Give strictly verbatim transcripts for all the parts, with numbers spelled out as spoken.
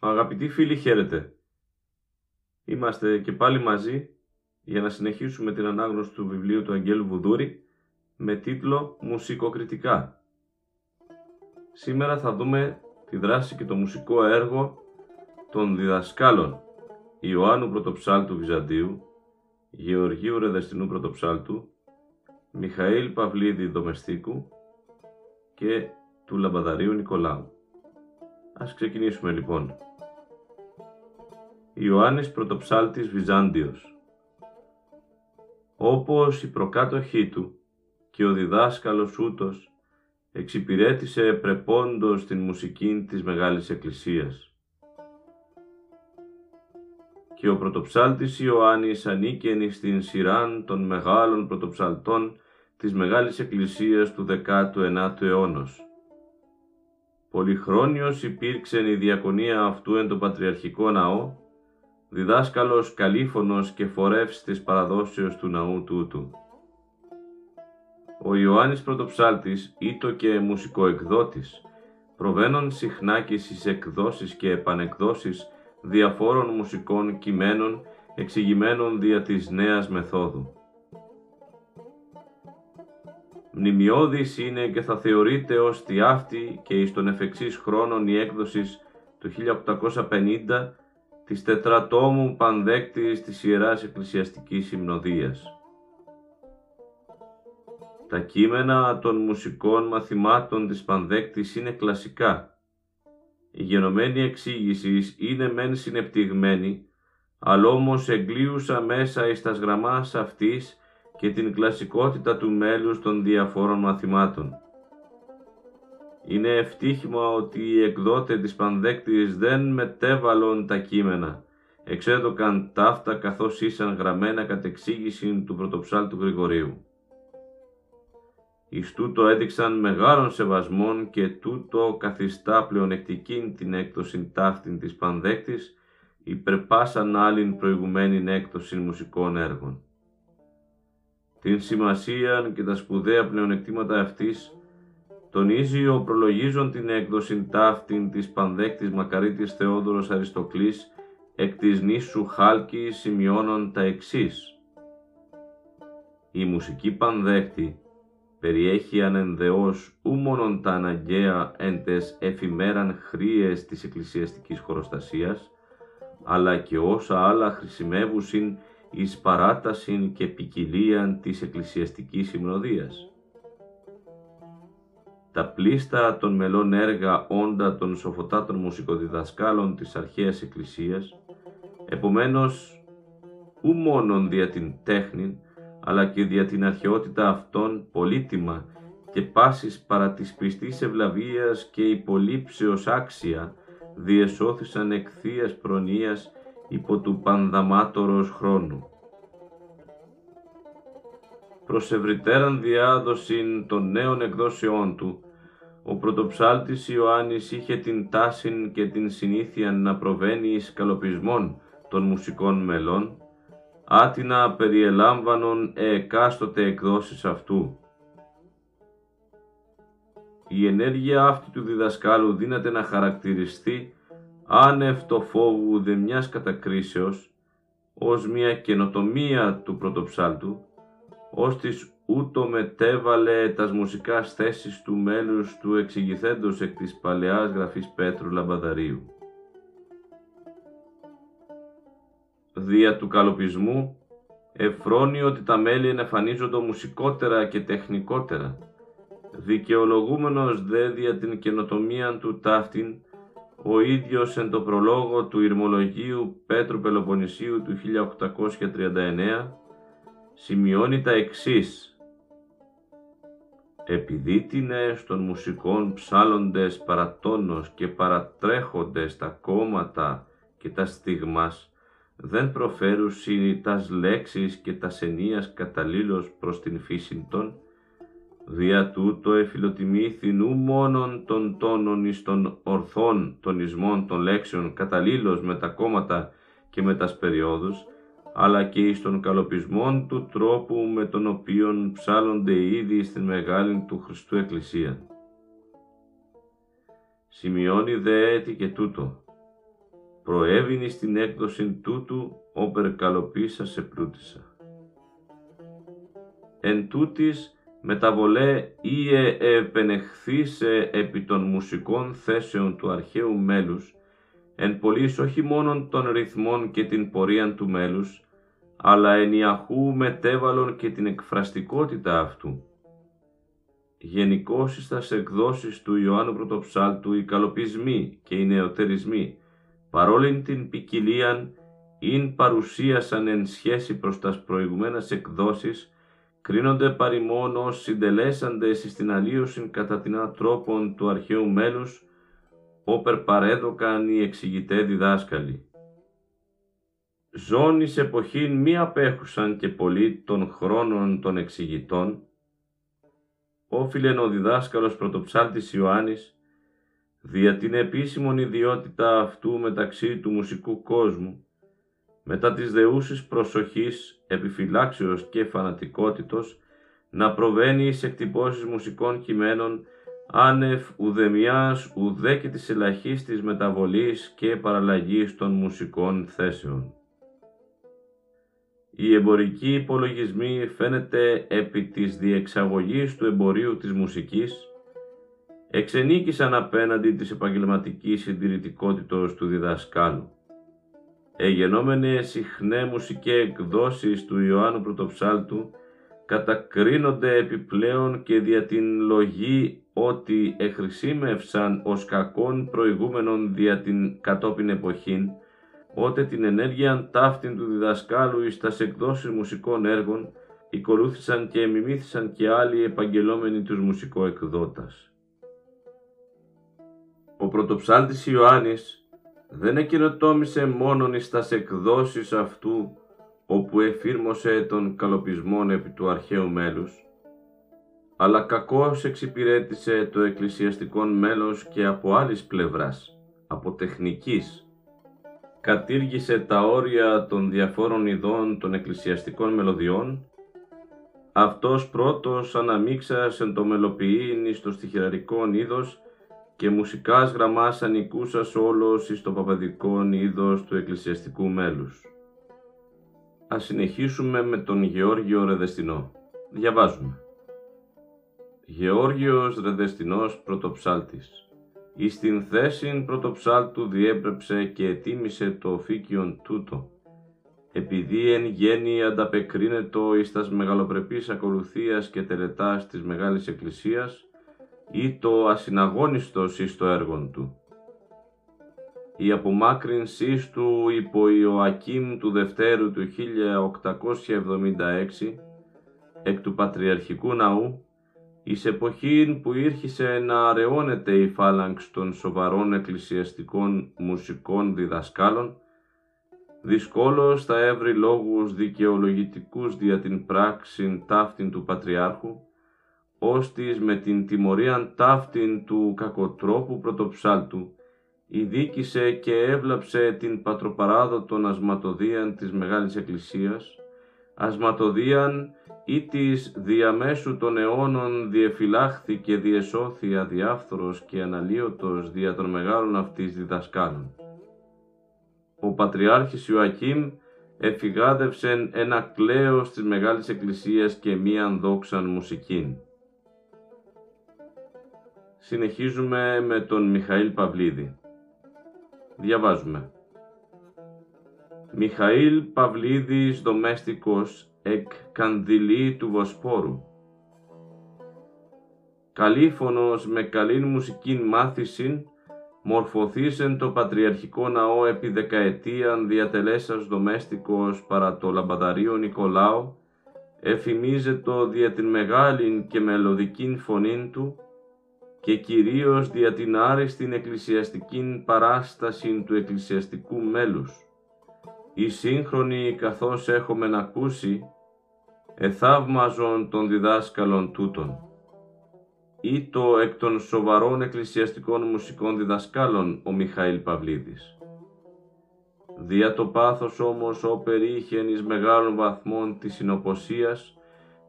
Αγαπητοί φίλοι, χαίρετε. Είμαστε και πάλι μαζί για να συνεχίσουμε την ανάγνωση του βιβλίου του Αγγέλου Βουδούρη με τίτλο «Μουσικοκριτικά». Σήμερα θα δούμε τη δράση και το μουσικό έργο των διδασκάλων Ιωάννου Πρωτοψάλτου Βυζαντίου, Γεωργίου Ραιδεστηνού Πρωτοψάλτου, Μιχαήλ Παυλίδη Δομεστίκου και του Λαμπαδαρίου Νικολάου. Ας ξεκινήσουμε λοιπόν. Ιωάννης Πρωτοψάλτης Βυζάντιος. Όπως η προκάτοχή του και ο διδάσκαλος ούτος εξυπηρέτησε πρεπόντος την μουσική της Μεγάλης Εκκλησίας. Και ο Πρωτοψάλτης Ιωάννης ανήκεν στην σειράν των μεγάλων πρωτοψαλτών της Μεγάλης Εκκλησίας του δέκατου ένατου αιώνος. Πολυχρόνιος υπήρξεν η διακονία αυτού εν το Πατριαρχικό Ναό, διδάσκαλος καλήφωνος και φορεύς της παραδόσεως του ναού τούτου. Ο Ιωάννης Πρωτοψάλτης ήτο και μουσικοεκδότης, προβαίνων συχνάκης στις εκδόσεις και επανεκδόσεις διαφόρων μουσικών κειμένων εξηγημένων δια της νέας μεθόδου. Μνημιώδης είναι και θα θεωρείται ως τη αυτή και εις τον εφεξής χρόνων η έκδοσης του χίλια οκτακόσια πενήντα της τετρατόμου πανδέκτης της Ιεράς Εκκλησιαστικής Υμνοδίας. Τα κείμενα των μουσικών μαθημάτων της πανδέκτης είναι κλασικά. Η γενωμένη εξήγηση είναι μεν συνεπτυγμένη, αλλά όμως εγκλίουσα μέσα εις τας γραμμάς αυτής και την κλασικότητα του μέλους των διαφόρων μαθημάτων. Είναι ευτύχημα ότι οι εκδότες της πανδέκτης δεν μετέβαλον τα κείμενα, εξέδωκαν ταύτα καθώς ήσαν γραμμένα κατ' εξήγηση του Πρωτοψάλτου Γρηγορίου. Εις τούτο έδειξαν μεγάλων σεβασμών και τούτο καθιστά πλεονεκτικήν την έκδοση ταύτην της πανδέκτης υπερπάσαν άλλην προηγουμένην έκδοση μουσικών έργων. Την σημασία και τα σπουδαία πλεονεκτήματα αυτής τονίζει ο προλογίζων την έκδοση ταύτην της πανδέκτης μακαρίτης Θεόδωρος Αριστοκλής εκ της νήσου Χάλκη σημειώνων τα εξής. Η μουσική πανδέκτη περιέχει ανενδεώς ου μόνον τα αναγκαία εν τες εφημέραν χρήες της εκκλησιαστικής χωροστασίας, αλλά και όσα άλλα χρησιμεύουσιν εις παράτασιν και ποικιλίαν της εκκλησιαστικής υμνοδίας. Τα πλήστα των μελών έργα όντα των σοφωτάτων μουσικοδιδασκάλων της αρχαίας εκκλησίας, επομένως ου μόνον δια την τέχνην, αλλά και δια την αρχαιότητα αυτών πολύτιμα και πάσης παρά της πιστής ευλαβίας και υπολείψεως άξια διεσώθησαν εκ θείας προνοίας υπό του πανδαμάτορος χρόνου. Προς ευρυτέραν διάδοσιν των νέων εκδόσεών του, ο Πρωτοψάλτης Ιωάννης είχε την τάσιν και την συνήθεια να προβαίνει εις καλοπισμών των μουσικών μελών, άτινα περιελάμβανον εκάστοτε εκδόσεις αυτού. Η ενέργεια αυτή του διδασκάλου δύναται να χαρακτηριστεί άνευ το φόβου δε μιας κατακρίσεως, ως μια καινοτομία του Πρωτοψάλτου, ως της ούτω μετέβαλε τας μουσικάς θέσεις του μέλους του εξηγηθέντος εκ της παλαιάς γραφής Πέτρου Λαμπαδαρίου. Δια του καλοπισμού εφρώνει ότι τα μέλη ενεφανίζονται μουσικότερα και τεχνικότερα, δικαιολογούμενος δε δια την καινοτομία του ταύτην, ο ίδιος εν το προλόγο του Ηρμολογίου Πέτρου Πελοποννησίου του χίλια οκτακόσια τριάντα εννέα σημειώνει τα εξής: «Επιδίτηνες των μουσικών ψάλλοντες παρατόνος και παρατρέχοντες τα κόμματα και τα στιγμάς, δεν προφέρουσιν τας λέξεις και τας ενίας καταλήλως προς την φύσιν των, δια τούτο εφιλοτιμήθην ου μόνον των τόνων εις των ορθών τονισμών των λέξεων καταλήλως με τα κόμματα και με τας περιόδους, αλλά και εις των καλοπισμών του τρόπου με τον οποίον ψάλλονται ήδη στην μεγάλη του Χριστού Εκκλησία». Σημειώνει δε έτη και τούτο: «Προέβηνη στην έκδοση τούτου, όπερ καλοποίησα σε πλούτησα». Εν τούτης μεταβολέ ήε επενεχθήσε επί των μουσικών θέσεων του αρχαίου μέλους, εν πολλής όχι μόνον των ρυθμών και την πορείαν του μέλους, αλλά εν ιαχού μετέβαλον και την εκφραστικότητα αυτού. Γενικώς εις τας εκδόσεις του Ιωάννου Πρωτοψάλτου οι καλοπισμοί και οι νεωτερισμοί, παρόλην την ποικιλίαν, ειν παρουσίασαν εν σχέση προς τας προηγουμένας εκδόσεις, κρίνονται παρημόν ως συντελέσαντες εις την αλλίωσιν κατά την ατρόπον του αρχαίου μέλους, όπερ παρέδωκαν οι εξηγητέ διδάσκαλοι. Ζών εις εποχήν μη απέχουσαν και πολλοί των χρόνων των εξηγητών, όφιλεν ο διδάσκαλος Πρωτοψάλτης Ιωάννης, δια την επίσημον ιδιότητα αυτού μεταξύ του μουσικού κόσμου, μετά της δεούσης προσοχής, επιφυλάξεως και φανατικότητος, να προβαίνει σε εκτυπώσεις μουσικών κειμένων, άνευ ουδεμιάς ουδέ και της ελαχής της μεταβολής και παραλλαγής των μουσικών θέσεων. Οι εμπορικοί υπολογισμοί φαίνεται επί της διεξαγωγής του εμπορίου της μουσικής εξενίκησαν απέναντι της επαγγελματικής συντηρητικότητος του διδασκάλου. Εγενόμενες συχνέ μουσικέ εκδόσεις του Ιωάννου Πρωτοψάλτου κατακρίνονται επιπλέον και δια την λογή ότι εχρησίμευσαν ως κακόν προηγούμενον δια την κατόπιν εποχήν, ότε την ενέργειαν ταύτην του διδασκάλου εις τας εκδόσεις μουσικών έργων, οικολούθησαν και εμιμήθησαν και άλλοι επαγγελόμενοι τους μουσικοεκδότας. Ο Πρωτοψάλτης Ιωάννης δεν εκκαινοτόμησε μόνον εις τας εκδόσεις αυτού, όπου εφήρμοσε τον καλοπισμόν επί του αρχαίου μέλους, αλλά κακώς εξυπηρέτησε το εκκλησιαστικόν μέλος και από άλλης πλευράς, από τεχνικής. Κατήργησε τα όρια των διαφόρων ειδών των εκκλησιαστικών μελωδιών. Αυτός πρώτος αναμίξας εν το μελοποιήν εις το στιχεραρικόν είδος και μουσικάς γραμμάς ανικούσας όλος εις το παπαδικόν είδος του εκκλησιαστικού μέλους. Ας συνεχίσουμε με τον Γεώργιο Ραιδεστηνό. Διαβάζουμε. Γεώργιος Ραιδεστηνός Πρωτοψάλτης. Εις την θέσιν Πρωτοψάλτου διέπρεψε και ετίμησε το οφίκιον τούτο, επειδή εν γέννη ανταπεκρίνετο εις τας μεγαλοπρεπής ακολουθίας και τελετάς της Μεγάλης Εκκλησίας ή το ασυναγώνιστος εις το έργον του. Η απομάκρυνσής του υπό Ιωακίμ του Δευτέρου του χίλια οκτακόσια εβδομήντα έξι εκ του Πατριαρχικού Ναού, εις εποχήν που ήρχισε να αραιώνεται η φάλαγξ των σοβαρών εκκλησιαστικών μουσικών διδασκάλων, δυσκόλως θα έβρει λόγους δικαιολογητικούς δια την πράξην ταύτην του Πατριάρχου, ώστις με την τιμωρίαν ταύτην του κακοτρόπου Πρωτοψάλτου, ειδίκησε και έβλαψε την πατροπαράδοτον ασματοδίαν της Μεγάλης Εκκλησίας, ασματοδίαν ή της διαμέσου των αιώνων διεφυλάχθη και διεσώθη αδιάφθορος και αναλύωτος δια των μεγάλων αυτής διδασκάλων. Ο Πατριάρχης Ιωακίμ εφυγάδευσεν ένα κλαίος της Μεγάλης Εκκλησίας και μίαν δόξαν μουσικήν. Συνεχίζουμε με τον Μιχαήλ Παυλίδη. Διαβάζουμε. Μιχαήλ Παυλίδης δομέστικος εκ Κανδυλή του Βοσπόρου. Καλήφωνος με καλήν μουσικήν μάθησιν, μορφωθήσεν το Πατριαρχικό Ναό επί δεκαετίαν διατελέσας δομέστικος παρά το Λαμπαδαρίο Νικολάου, εφημίζετο δια την μεγάλην και μελωδικήν φωνήν του και κυρίως δια την άριστην εκκλησιαστικήν παράστασιν του εκκλησιαστικού μέλους. Οι σύγχρονοι καθώς έχομεν ακούσει, εθαύμαζον των διδάσκαλων τούτων. Ήτο εκ των σοβαρών εκκλησιαστικών μουσικών διδασκάλων ο Μιχαήλ Παυλίδης. Δια το πάθος όμως ο περίχεν εις μεγάλων βαθμών της συνοποσίας,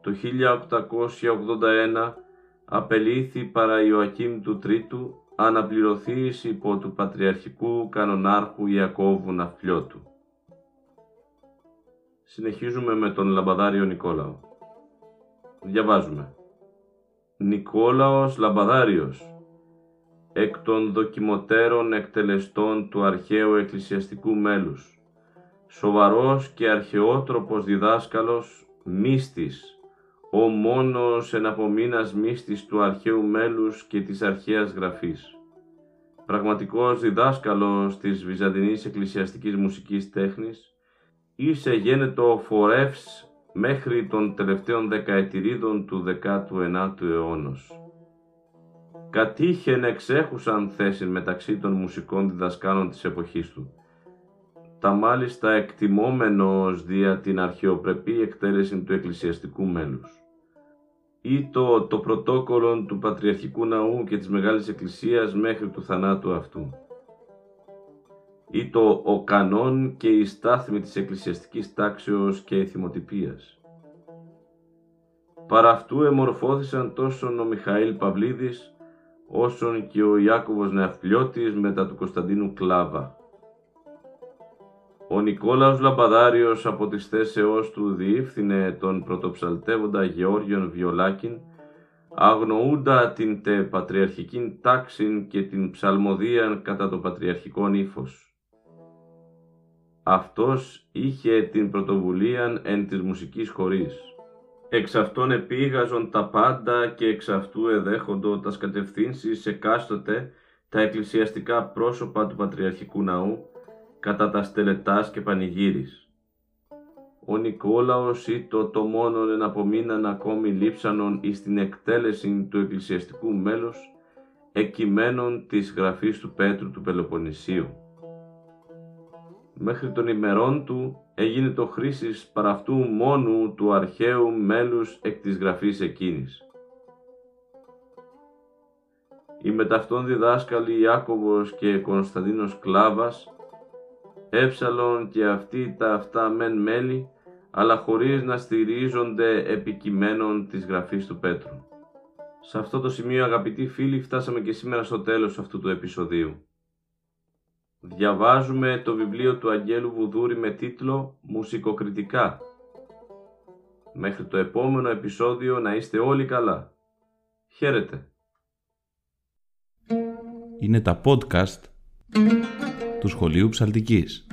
το χίλια οκτακόσια ογδόντα ένα απελήθη παρά Ιωακίμ του Τρίτου, αναπληρωθείς υπό του Πατριαρχικού Κανονάρχου Ιακώβου Ναυπλιώτου. Συνεχίζουμε με τον Λαμπαδάριο Νικόλαο. Διαβάζουμε. Νικόλαος Λαμπαδάριος, εκ των δοκιμωτέρων εκτελεστών του αρχαίου εκκλησιαστικού μέλους, σοβαρός και αρχαιότροπος διδάσκαλος, μύστης, ο μόνος εναπομείνας μύστης του αρχαίου μέλους και της αρχαίας γραφής, πραγματικός διδάσκαλος της βυζαντινής εκκλησιαστικής μουσικής τέχνης, είσαι γένετο φορεύς μέχρι των τελευταίων δεκαετηρίδων του δέκατου ένατου αιώνος. Κατήχεν εξέχουσαν θέση μεταξύ των μουσικών διδασκάλων της εποχής του, τα μάλιστα εκτιμόμενος δια την αρχαιοπρεπή εκτέλεση του εκκλησιαστικού μέλους. Ήτο το πρωτόκολλον του Πατριαρχικού Ναού και της Μεγάλης Εκκλησίας μέχρι του θανάτου αυτού. Ήτο ο κανόν και η στάθμη της εκκλησιαστικής τάξεως και εθιμοτυπίας. Παρά αυτού εμορφώθησαν τόσον ο Μιχαήλ Παυλίδης, όσον και ο Ιάκωβος Ναυπλιώτης μετά του Κωνσταντίνου Κλάβα. Ο Νικόλαος Λαμπαδάριος από της θέσεώς του διήφθηνε τον πρωτοψαλτεύοντα Γεώργιον Βιολάκην, αγνοούντα την τε πατριαρχικήν τάξην και την ψαλμοδίαν κατά το πατριαρχικόν ύφος. Αυτός είχε την πρωτοβουλίαν εν της μουσικής χωρίς. Εξ αυτών επήγαζον τα πάντα και εξ αυτού εδέχοντο τας κατευθύνσεις εκάστοτε τα εκκλησιαστικά πρόσωπα του Πατριαρχικού Ναού κατά τα στελετάς και πανηγύρις. Ο Νικόλαος ήτο το μόνον εναπομείναν ακόμη λείψανον εις την εκτέλεση του εκκλησιαστικού μέλους εκειμένων της γραφής του Πέτρου του Πελοποννησίου. Μέχρι των ημερών του έγινε το χρήσις παρά αυτού μόνου του αρχαίου μέλους εκ της γραφής εκείνης. Οι μεταυτόν διδάσκαλοι Ιάκωβος και Κωνσταντίνος Κλάβας έψαλον και αυτοί τα αυτά μεν μέλη, αλλά χωρίς να στηρίζονται επικειμένων της γραφής του Πέτρου. Σε αυτό το σημείο, αγαπητοί φίλοι, φτάσαμε και σήμερα στο τέλος αυτού του επεισοδίου. Διαβάζουμε το βιβλίο του Αγγέλου Βουδούρη με τίτλο «Μουσικοκριτικά». Μέχρι το επόμενο επεισόδιο να είστε όλοι καλά. Χαίρετε. Είναι τα podcast του Σχολείου Ψαλτικής.